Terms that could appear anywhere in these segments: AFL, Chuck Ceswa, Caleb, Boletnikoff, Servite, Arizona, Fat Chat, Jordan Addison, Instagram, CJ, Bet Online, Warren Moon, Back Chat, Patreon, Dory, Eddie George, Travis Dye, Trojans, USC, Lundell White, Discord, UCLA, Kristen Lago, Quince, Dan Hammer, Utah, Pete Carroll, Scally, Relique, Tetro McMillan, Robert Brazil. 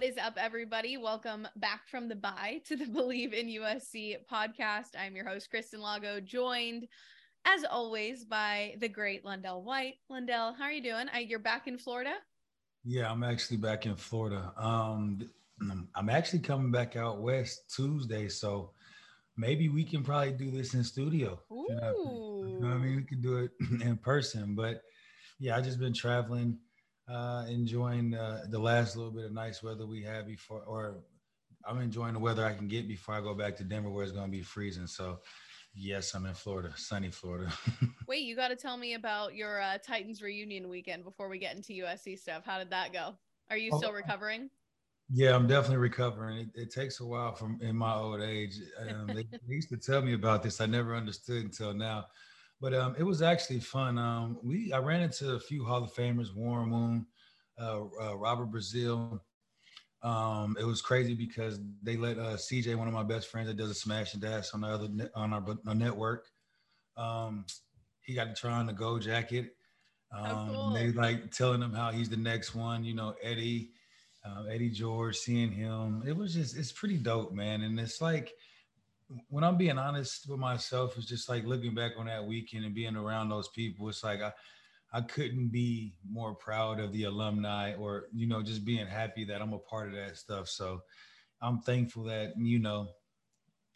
What is up, everybody? Welcome back from the bye to the Bleav in USC podcast. I'm your host, Kristen Lago, joined as always by the great Lundell White. Lundell, how are you doing? You're back in Florida? Yeah, I'm actually back in Florida. I'm actually coming back out west Tuesday, so maybe we can probably do this in studio. Ooh. You know what I mean? We can do it in person, but yeah, I've just been traveling, enjoying the last little bit of nice weather we had before, or I'm enjoying the weather I can get before I go back to Denver where it's going to be freezing. So yes, I'm in Florida, sunny Florida. Wait, you got to tell me about your Titans reunion weekend before we get into USC stuff. How did that go? Are you still recovering? Yeah, I'm definitely recovering. It takes a while in my old age. They used to tell me about this. I never understood until now. But it was actually fun. I ran into a few Hall of Famers, Warren Moon, Robert Brazil. It was crazy because they let CJ, one of my best friends that does a smash and dash on the other on our network. He got to try on the gold jacket. Cool. They like telling him how he's the next one. You know, Eddie George, seeing him, it was just, it's pretty dope, man. And it's like, when I'm being honest with myself, it's just like looking back on that weekend and being around those people, it's like, I couldn't be more proud of the alumni or, you know, just being happy that I'm a part of that stuff. So I'm thankful that, you know,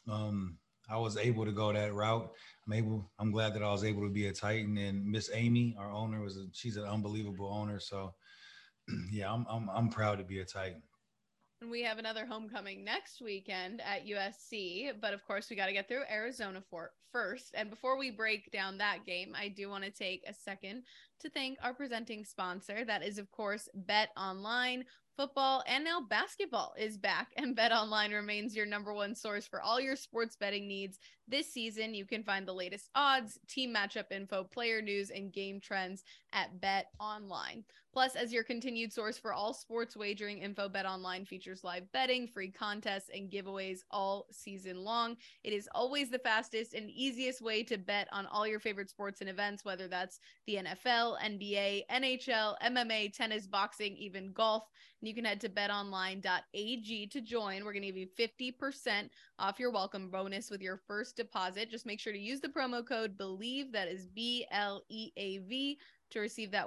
I was able to go that route. I'm glad that I was able to be a Titan, and Miss Amy, our owner, she's an unbelievable owner. So yeah, I'm proud to be a Titan. And we have another homecoming next weekend at USC, but of course we got to get through Arizona first. And before we break down that game, I do want to take a second to thank our presenting sponsor. That is, of course, Bet Online. Football and now basketball is back, and Bet Online remains your number one source for all your sports betting needs this season. You can find the latest odds, team matchup info, player news, and game trends at Bet Online. Plus, as your continued source for all sports wagering info, Bet Online features live betting, free contests, and giveaways all season long. It is always the fastest and easiest way to bet on all your favorite sports and events, whether that's the NFL, NBA, NHL, MMA, tennis, boxing, even golf. You can head to betonline.ag to join. We're going to give you 50% off your welcome bonus with your first deposit. Just make sure to use the promo code Bleav, that is BLEAV, to receive that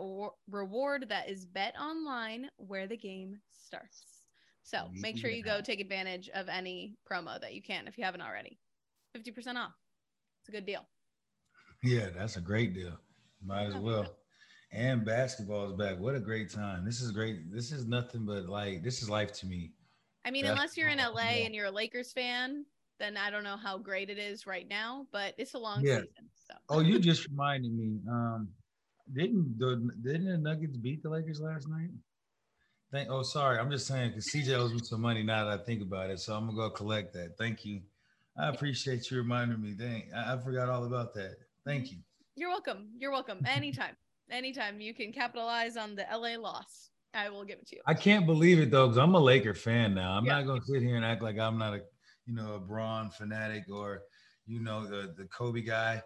reward. That is Bet Online, where the game starts. So make sure you go take advantage of any promo that you can if you haven't already. 50% off. It's a good deal. Yeah, that's a great deal. Might as well. And basketball is back. What a great time. This is great. This is nothing but like, this is life to me. I mean, basketball, unless you're in LA and you're a Lakers fan, then I don't know how great it is right now, but it's a long season. So. Oh, you just reminded me. Didn't the Nuggets beat the Lakers last night? Sorry. I'm just saying, because CJ owes me some money now that I think about it. So I'm going to go collect that. Thank you. I appreciate you reminding me. Dang, I forgot all about that. Thank you. You're welcome. You're welcome. Anytime. Anytime you can capitalize on the LA loss, I will give it to you. I can't Bleav it though, because I'm a Laker fan now. I'm not going to sit here and act like I'm not a Bron fanatic or, you know, the Kobe guy.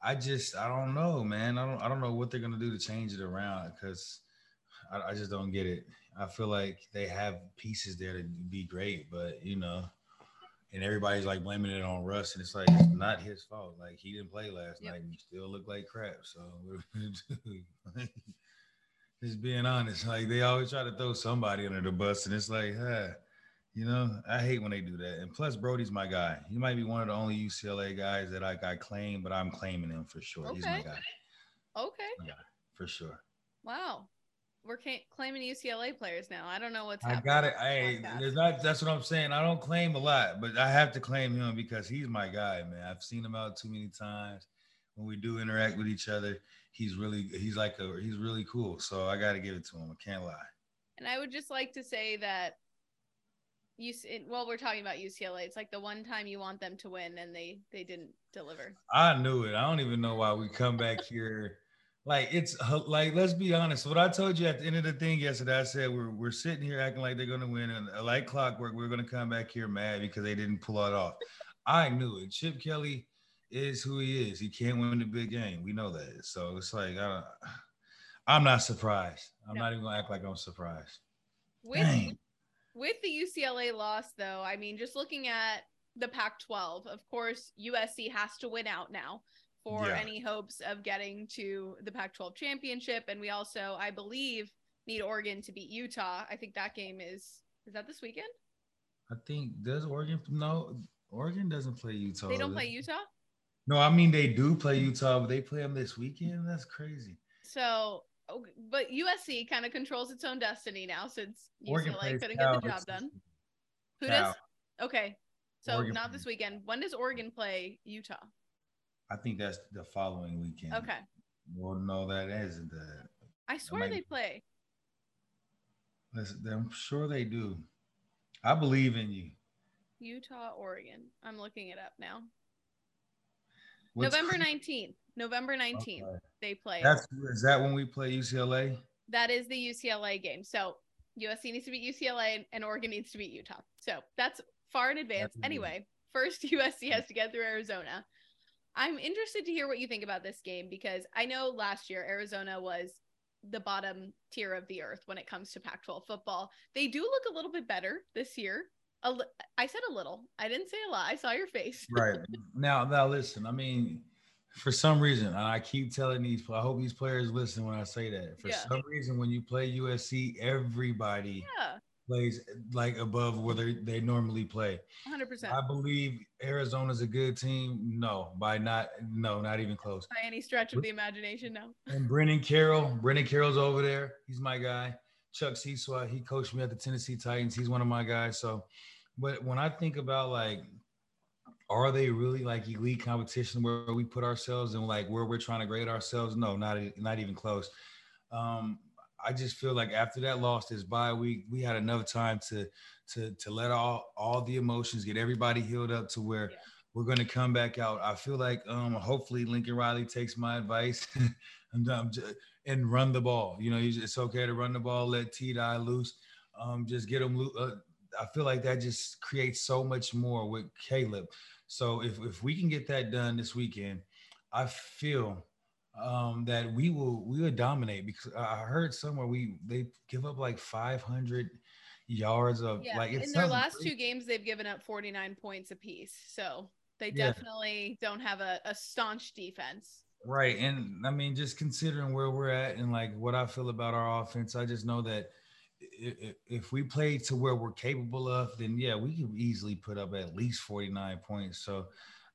I don't know, man. I don't know what they're going to do to change it around, because I just don't get it. I feel like they have pieces there to be great, but you know, and everybody's like blaming it on Russ, and it's like, it's not his fault. Like, he didn't play last night, and he still looked like crap. So what are we gonna do? Just being honest, like they always try to throw somebody under the bus, and it's like, you know, I hate when they do that. And plus, Brody's my guy. He might be one of the only UCLA guys that I claim, but I'm claiming him for sure. Okay. He's my guy. Okay. My guy, for sure. Wow. We're claiming UCLA players now. I don't know what's happening. I got it. That's what I'm saying. I don't claim a lot, but I have to claim him because he's my guy, man. I've seen him out too many times. When we do interact with each other, he's really cool. So I got to give it to him. I can't lie. And I would just like to say that we're talking about UCLA. It's like the one time you want them to win, and they didn't deliver. I knew it. I don't even know why we come back here. Like, it's like, let's be honest. What I told you at the end of the thing yesterday, I said we're sitting here acting like they're gonna win, and like clockwork, we're gonna come back here mad because they didn't pull it off. I knew it. Chip Kelly is who he is. He can't win the big game. We know that. So it's like I'm not surprised. I'm not even gonna act like I'm surprised. Which With the UCLA loss, though, I mean, just looking at the Pac-12, of course, USC has to win out now for any hopes of getting to the Pac-12 championship. And we also, I Bleav, need Oregon to beat Utah. I think that game is that this weekend? I think, does Oregon? No, Oregon doesn't play Utah. They don't play Utah? No, I mean, they do play Utah, but they play them this weekend. That's crazy. So, but USC kind of controls its own destiny now since UCLA couldn't get the job done. Who does? Okay. So not this weekend. When does Oregon play Utah? I think that's the following weekend. Okay. Well, no, that isn't that. I swear they play. I'm sure they do. I Bleav in you. Utah, Oregon. I'm looking it up now. November 19th. Okay. They play. Is that when we play UCLA? That is the UCLA game. So USC needs to beat UCLA and Oregon needs to beat Utah. So that's far in advance. Anyway, first USC has to get through Arizona. I'm interested to hear what you think about this game because I know last year Arizona was the bottom tier of the earth when it comes to Pac-12 football. They do look a little bit better this year. I said a little. I didn't say a lot. I saw your face. Right. Now listen, I mean, for some reason, I keep telling I hope these players listen when I say that. For some reason, when you play USC, everybody plays like above where they normally play. 100%. I Bleav Arizona's a good team. Not even close. By any stretch of the imagination, no. And Brennan Carroll's over there. He's my guy. Chuck Ceswa, he coached me at the Tennessee Titans. He's one of my guys. So, but when I think about are they really elite competition where we put ourselves and where we're trying to grade ourselves? No, not even close. I just feel like after that loss, this bye week, we had enough time to let all the emotions, get everybody healed up to where we're going to come back out. I feel like hopefully Lincoln Riley takes my advice and run the ball. You know, it's okay to run the ball, let T-Dye loose, just get them loose. I feel like that just creates so much more with Caleb. So if we can get that done this weekend, I feel that we will dominate because I heard somewhere they give up 500 yards of in their last two games they've given up 49 points apiece. So they definitely don't have a staunch defense. Right. And I mean, just considering where we're at and what I feel about our offense, I just know that if we play to where we're capable of, then we can easily put up at least 49 points. So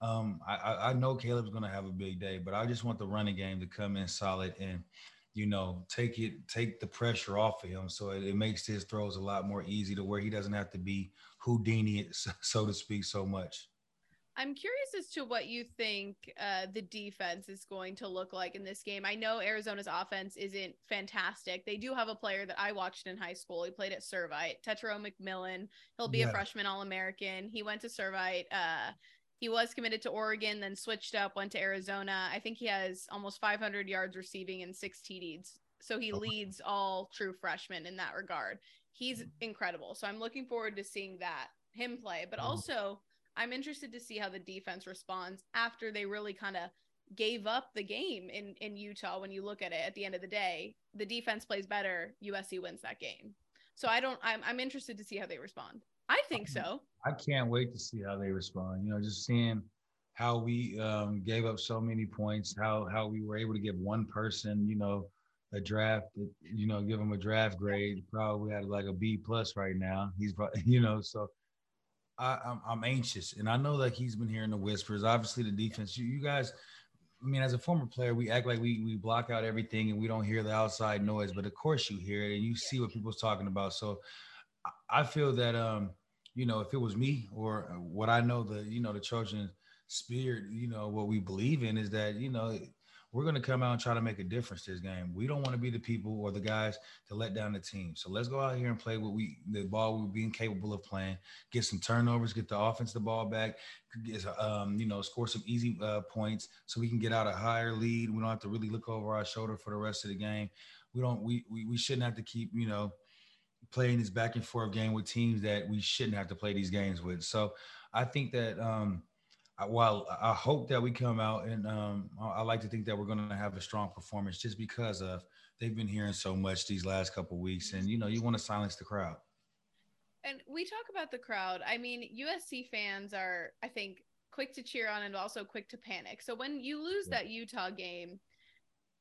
I know Caleb's going to have a big day, but I just want the running game to come in solid and, take the pressure off of him. So it makes his throws a lot more easy to where he doesn't have to be Houdini, so to speak, so much. I'm curious as to what you think the defense is going to look like in this game. I know Arizona's offense isn't fantastic. They do have a player that I watched in high school. He played at Servite, Tetro McMillan. He'll be a freshman All-American. He went to Servite. He was committed to Oregon, then switched up, went to Arizona. I think he has almost 500 yards receiving and 6 TDs. So he leads all true freshmen in that regard. He's incredible. So I'm looking forward to seeing him play. But also, I'm interested to see how the defense responds after they really kind of gave up the game in Utah. When you look at it at the end of the day, the defense plays better. USC wins that game. So I'm interested to see how they respond. I think so. I can't wait to see how they respond. Just seeing how we gave up so many points, how we were able to give one person, a draft, give him a draft grade. Probably had a B+ right now. He's probably, so. I'm anxious, and I know he's been hearing the whispers. Obviously, the defense, you guys. I mean, as a former player, we act like we block out everything and we don't hear the outside noise. But of course, you hear it and you see what people's talking about. So, I feel that if it was me or what I know, the Trojan spirit, what we Bleav in is that we're going to come out and try to make a difference this game. We don't want to be the people or the guys to let down the team. So let's go out here and play the ball we've been capable of playing, get some turnovers, get the offense the ball back, score some easy points so we can get out a higher lead. We don't have to really look over our shoulder for the rest of the game. We shouldn't have to keep, playing this back and forth game with teams that we shouldn't have to play these games with. So I think that, while I hope that we come out and I like to think that we're going to have a strong performance just because they've been hearing so much these last couple of weeks and, you want to silence the crowd. And we talk about the crowd. I mean, USC fans are, I think, quick to cheer on and also quick to panic. So when you lose that Utah game,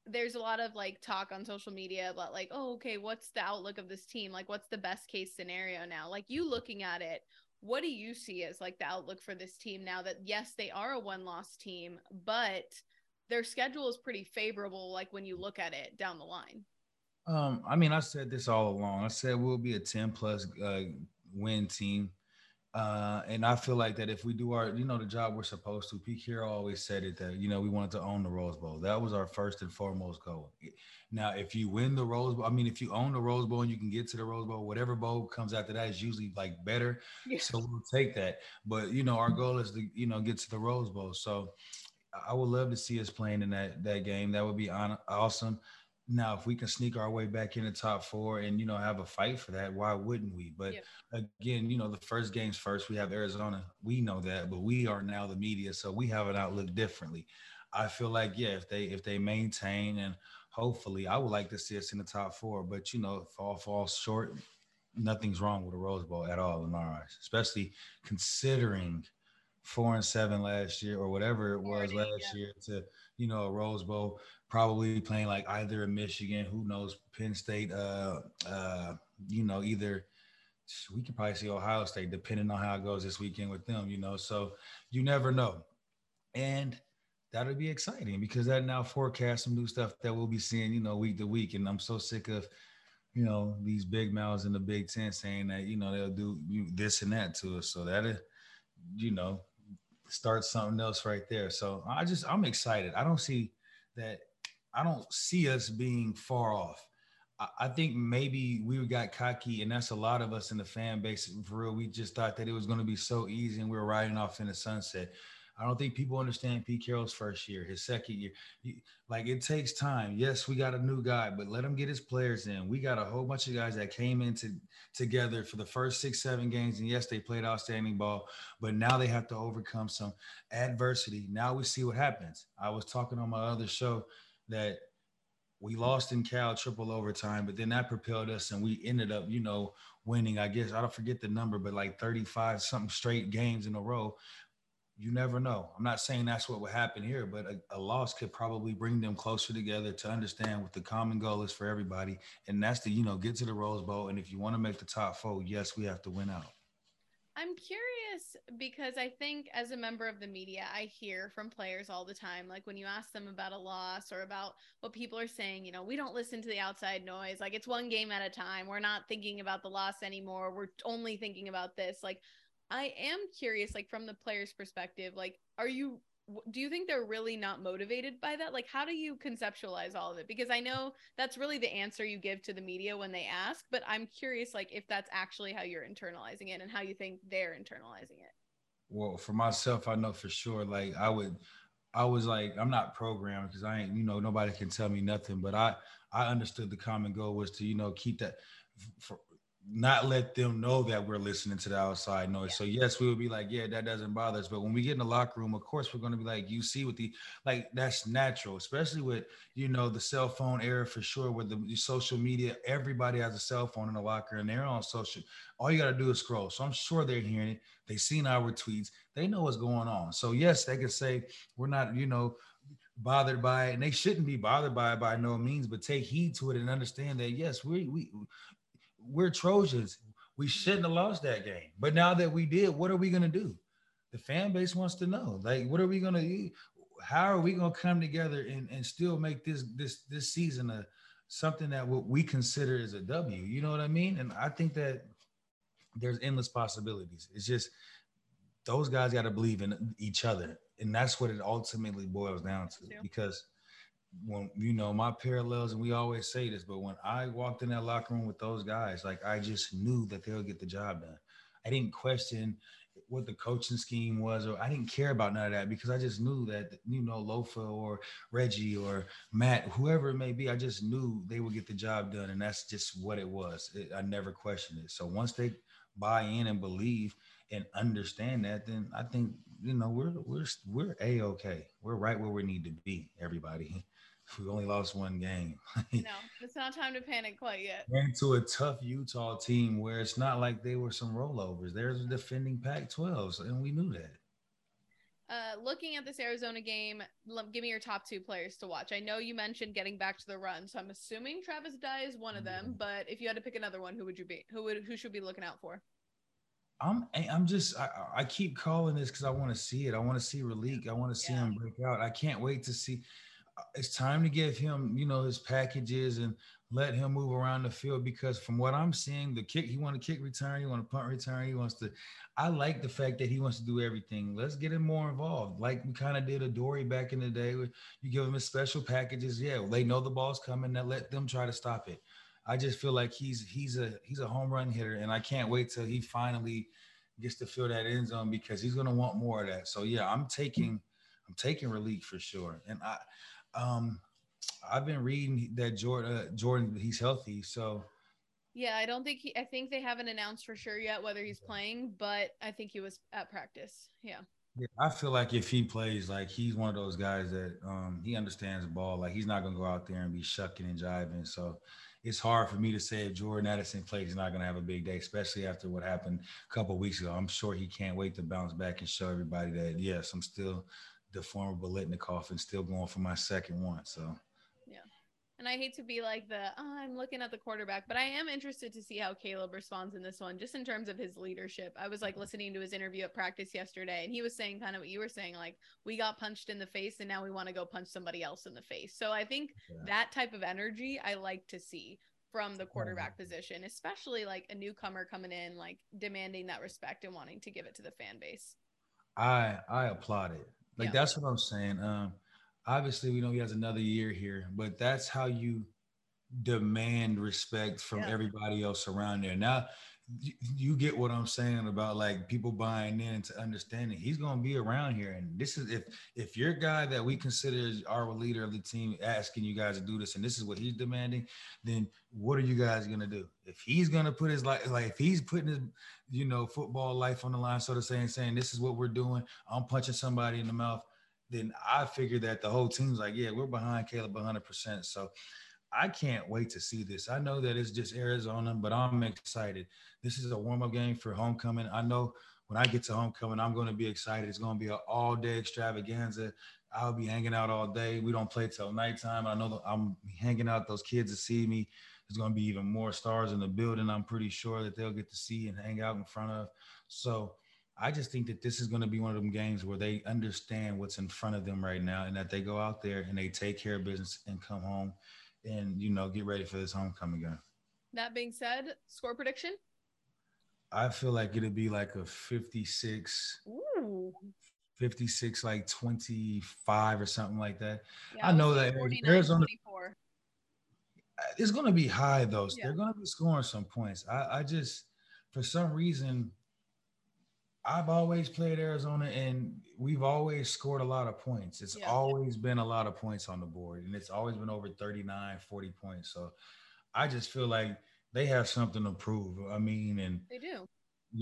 there's a lot of like talk on social media about like, oh, okay, what's the outlook of this team? Like, what's the best case scenario now? Like, you looking at it, what do you see as like the outlook for this team now that, yes, they are a one-loss team, but their schedule is pretty favorable, like when you look at it down the line? I mean, I said this all along. I said we'll be a 10-plus win team. And I feel like that if we do our, you know, the job we're supposed to, Pete Carroll always said it that, you know, we wanted to own the Rose Bowl. That was our first and foremost goal. Now, if you win the Rose Bowl, I mean, if you own the Rose Bowl and you can get to the Rose Bowl, whatever bowl comes after that is usually like better. Yeah. So we'll take that. But, you know, our goal is to, you know, get to the Rose Bowl. So I would love to see us playing in that game. That would be awesome. Now, if we can sneak our way back in the top four and, you know, have a fight for that, why wouldn't we? But again, you know, the first game's first. We have Arizona. We know that, but we are now the media, so we have an outlook differently. I feel like, yeah, if they maintain, and hopefully I would like to see us in the top four. But, you know, if all falls short, nothing's wrong with a Rose Bowl at all in our eyes, especially considering 4-7 last year or whatever it was last year to, you know, a Rose Bowl, probably playing like either Michigan, who knows, Penn State, you know, either we could probably see Ohio State depending on how it goes this weekend with them, you know, so you never know. And that'll be exciting because that now forecasts some new stuff that we'll be seeing, you know, week to week. And I'm so sick of, you know, these big mouths in the Big Ten saying that, you know, they'll do this and that to us. So that'll, you know, start something else right there. So I'm excited. I don't see us being far off. I think maybe we got cocky, and that's a lot of us in the fan base. For real, we just thought that it was going to be so easy, and we were riding off in the sunset. I don't think people understand Pete Carroll's first year, his second year. Like, it takes time. Yes, we got a new guy, but let him get his players in. We got a whole bunch of guys that came in together for the first 6-7 games, and yes, they played outstanding ball, but now they have to overcome some adversity. Now we see what happens. I was talking on my other show that we lost in Cal triple overtime, but then that propelled us, and we ended up, you know, winning, I guess. I don't forget the number, but like 35-something straight games in a row. You never know. I'm not saying that's what would happen here, but a loss could probably bring them closer together to understand what the common goal is for everybody. And that's to, you know, get to the Rose Bowl. And if you want to make the top four, yes, we have to win out. I'm curious because I think as a member of the media, I hear from players all the time, like when you ask them about a loss or about what people are saying, you know, we don't listen to the outside noise. Like, it's one game at a time. We're not thinking about the loss anymore. We're only thinking about this. Like, I am curious, like, from the players' perspective, like, do you think they're really not motivated by that? Like, how do you conceptualize all of it? Because I know that's really the answer you give to the media when they ask, but I'm curious, like, if that's actually how you're internalizing it and how you think they're internalizing it. Well, for myself, I know for sure, like, I was like, I'm not programmed because I ain't, you know, nobody can tell me nothing, but I understood the common goal was to, you know, keep that not let them know that we're listening to the outside noise. So yes, we would be like, yeah, that doesn't bother us. But when we get in the locker room, of course, we're going to be like, you see what that's natural, especially with, you know, the cell phone era for sure, with the social media, everybody has a cell phone in the locker and they're on social. All you got to do is scroll. So I'm sure they're hearing it. They've seen our tweets. They know what's going on. So yes, they can say we're not, you know, bothered by it, and they shouldn't be bothered by it by no means, but take heed to it and understand that, yes, we're Trojans. We shouldn't have lost that game. But now that we did, what are we going to do? The fan base wants to know. Like, what are we going to do? How are we going to come together and still make this season something that what we consider is a W? You know what I mean? And I think that there's endless possibilities. It's just those guys got to Bleav in each other. And that's what it ultimately boils down to, because – when, you know, my parallels, and we always say this, but when I walked in that locker room with those guys, like, I just knew that they'll get the job done. I didn't question what the coaching scheme was, or I didn't care about none of that, because I just knew that, you know, Lofa or Reggie or Matt, whoever it may be, I just knew they would get the job done. And that's just what it was. I never questioned it. So once they buy in and Bleav and understand that, then I think, you know, we're A-okay. We're right where we need to be, everybody. We only lost one game. No, it's not time to panic quite yet. Ran to a tough Utah team where it's not like they were some rollovers. They're the defending Pac-12s, and we knew that. Looking at this Arizona game, give me your top two players to watch. I know you mentioned getting back to the run, so I'm assuming Travis Dye is one of them. But if you had to pick another one, who would you be? Who should be looking out for? I keep calling this because I want to see it. I want to see Relique. I want to see him break out. I can't wait to see. It's time to give him, his packages and let him move around the field, because from what I'm seeing, he want to kick return, he want to punt return, I like the fact that he wants to do everything. Let's get him more involved. Like we kind of did a Dory back in the day, where you give him his special packages. Yeah, they know the ball's coming. Now let them try to stop it. I just feel like he's a home run hitter, and I can't wait till he finally gets to fill that end zone, because he's gonna want more of that. So yeah, I'm taking Relique for sure, and I've been reading that Jordan, he's healthy. So yeah, I think they haven't announced for sure yet whether he's playing, but I think he was at practice. Yeah. I feel like if he plays, like he's one of those guys that he understands the ball. Like he's not going to go out there and be shucking and jiving. So it's hard for me to say if Jordan Addison plays, he's not going to have a big day, especially after what happened a couple of weeks ago. I'm sure he can't wait to bounce back and show everybody that, yes, I'm still the former Boletnikoff and still going for my second one. So, yeah. And I hate to be like I'm looking at the quarterback, but I am interested to see how Caleb responds in this one, just in terms of his leadership. I was listening to his interview at practice yesterday, and he was saying kind of what you were saying, we got punched in the face and now we want to go punch somebody else in the face. So I think that type of energy I like to see from the quarterback position, especially a newcomer coming in, demanding that respect and wanting to give it to the fan base. I applaud it. That's what I'm saying. Obviously, we know he has another year here, but that's how you demand respect from everybody else around there. Now, you get what I'm saying about people buying in to understanding he's going to be around here. And this is if your guy that we consider our leader of the team asking you guys to do this, and this is what he's demanding, then what are you guys going to do? If he's going to put his life, if he's putting his, football life on the line, so to say, and saying, this is what we're doing, I'm punching somebody in the mouth, then I figure that the whole team's we're behind Caleb 100%. So I can't wait to see this. I know that it's just Arizona, but I'm excited. This is a warm-up game for homecoming. I know when I get to homecoming, I'm going to be excited. It's going to be an all-day extravaganza. I'll be hanging out all day. We don't play till nighttime. I know that I'm hanging out those kids that see me. There's going to be even more stars in the building, I'm pretty sure, that they'll get to see and hang out in front of. So I just think that this is going to be one of them games where they understand what's in front of them right now, and that they go out there and they take care of business and come home and, get ready for this homecoming game. That being said, score prediction? I feel like it'll be a 56, 25 or something like that. Yeah, I know that Arizona, 24. It's going to be high, though. Yeah. They're going to be scoring some points. I just, for some reason, I've always played Arizona, and we've always scored a lot of points. It's always been a lot of points on the board, and it's always been over 39, 40 points. So I just feel like they have something to prove. I mean, and they do.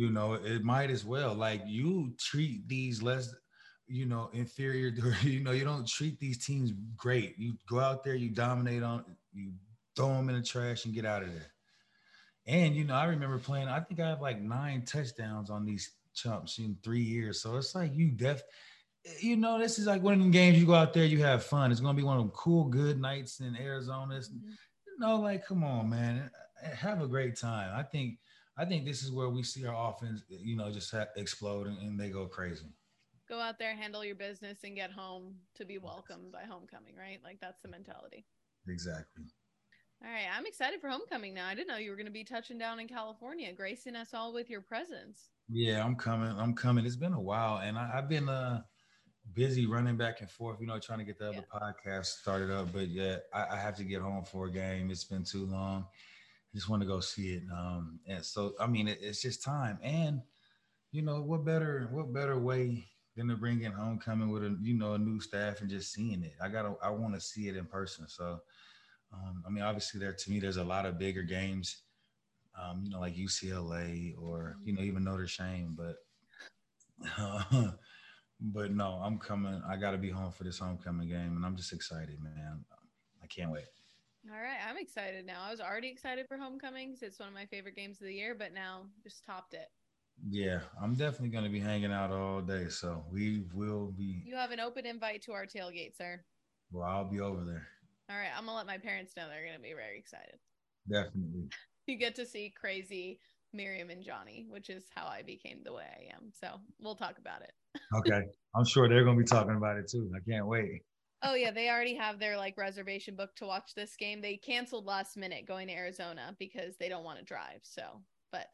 It might as well. You treat these less, inferior. You don't treat these teams great. You go out there, you dominate on, you throw them in the trash and get out of there. And, I remember playing, I think I have 9 touchdowns on these chumps in 3 years. So it's you this is one of them games you go out there, you have fun. It's gonna be one of them cool, good nights in Arizona. Come on, man. Have a great time. I think this is where we see our offense, just explode and they go crazy. Go out there, handle your business, and get home to be welcomed by homecoming, right? That's the mentality. Exactly. All right. I'm excited for homecoming now. I didn't know you were going to be touching down in California, gracing us all with your presence. Yeah, I'm coming. It's been a while, and I've been busy running back and forth, trying to get the other podcast started up. But yeah, I have to get home for a game. It's been too long. I just want to go see it. And so, I mean, it's just time. And, what better way than to bring in homecoming with a new staff and just seeing it. I want to see it in person. So, obviously there's a lot of bigger games, like UCLA or, even Notre Dame, but no, I'm coming. I got to be home for this homecoming game, and I'm just excited, man. I can't wait. All right. I'm excited now. I was already excited for homecoming because it's one of my favorite games of the year, but now just topped it. Yeah, I'm definitely going to be hanging out all day, so we will be. You have an open invite to our tailgate, sir. Well, I'll be over there. All right, I'm going to let my parents know. They're going to be very excited. Definitely. You get to see crazy Miriam and Johnny, which is how I became the way I am, so we'll talk about it. Okay. I'm sure they're going to be talking about it, too. I can't wait. Oh, yeah, they already have their, like, reservation booked to watch this game. They canceled last minute going to Arizona because they don't want to drive, so. But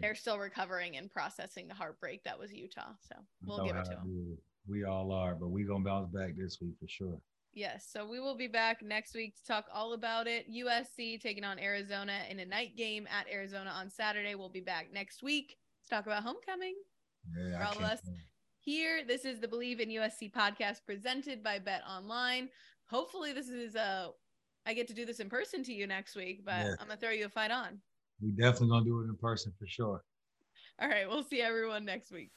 they're still recovering and processing the heartbreak that was Utah. So we'll give it to them. We all are, but we're going to bounce back this week for sure. Yes. So we will be back next week to talk all about it. USC taking on Arizona in a night game at Arizona on Saturday. We'll be back next week to talk about homecoming. Yeah, for all of us here, this is the Bleav in USC podcast presented by Bet Online. Hopefully this is I get to do this in person to you next week, but yes. I'm going to throw you a fight on. We definitely gonna do it in person for sure. All right, we'll see everyone next week.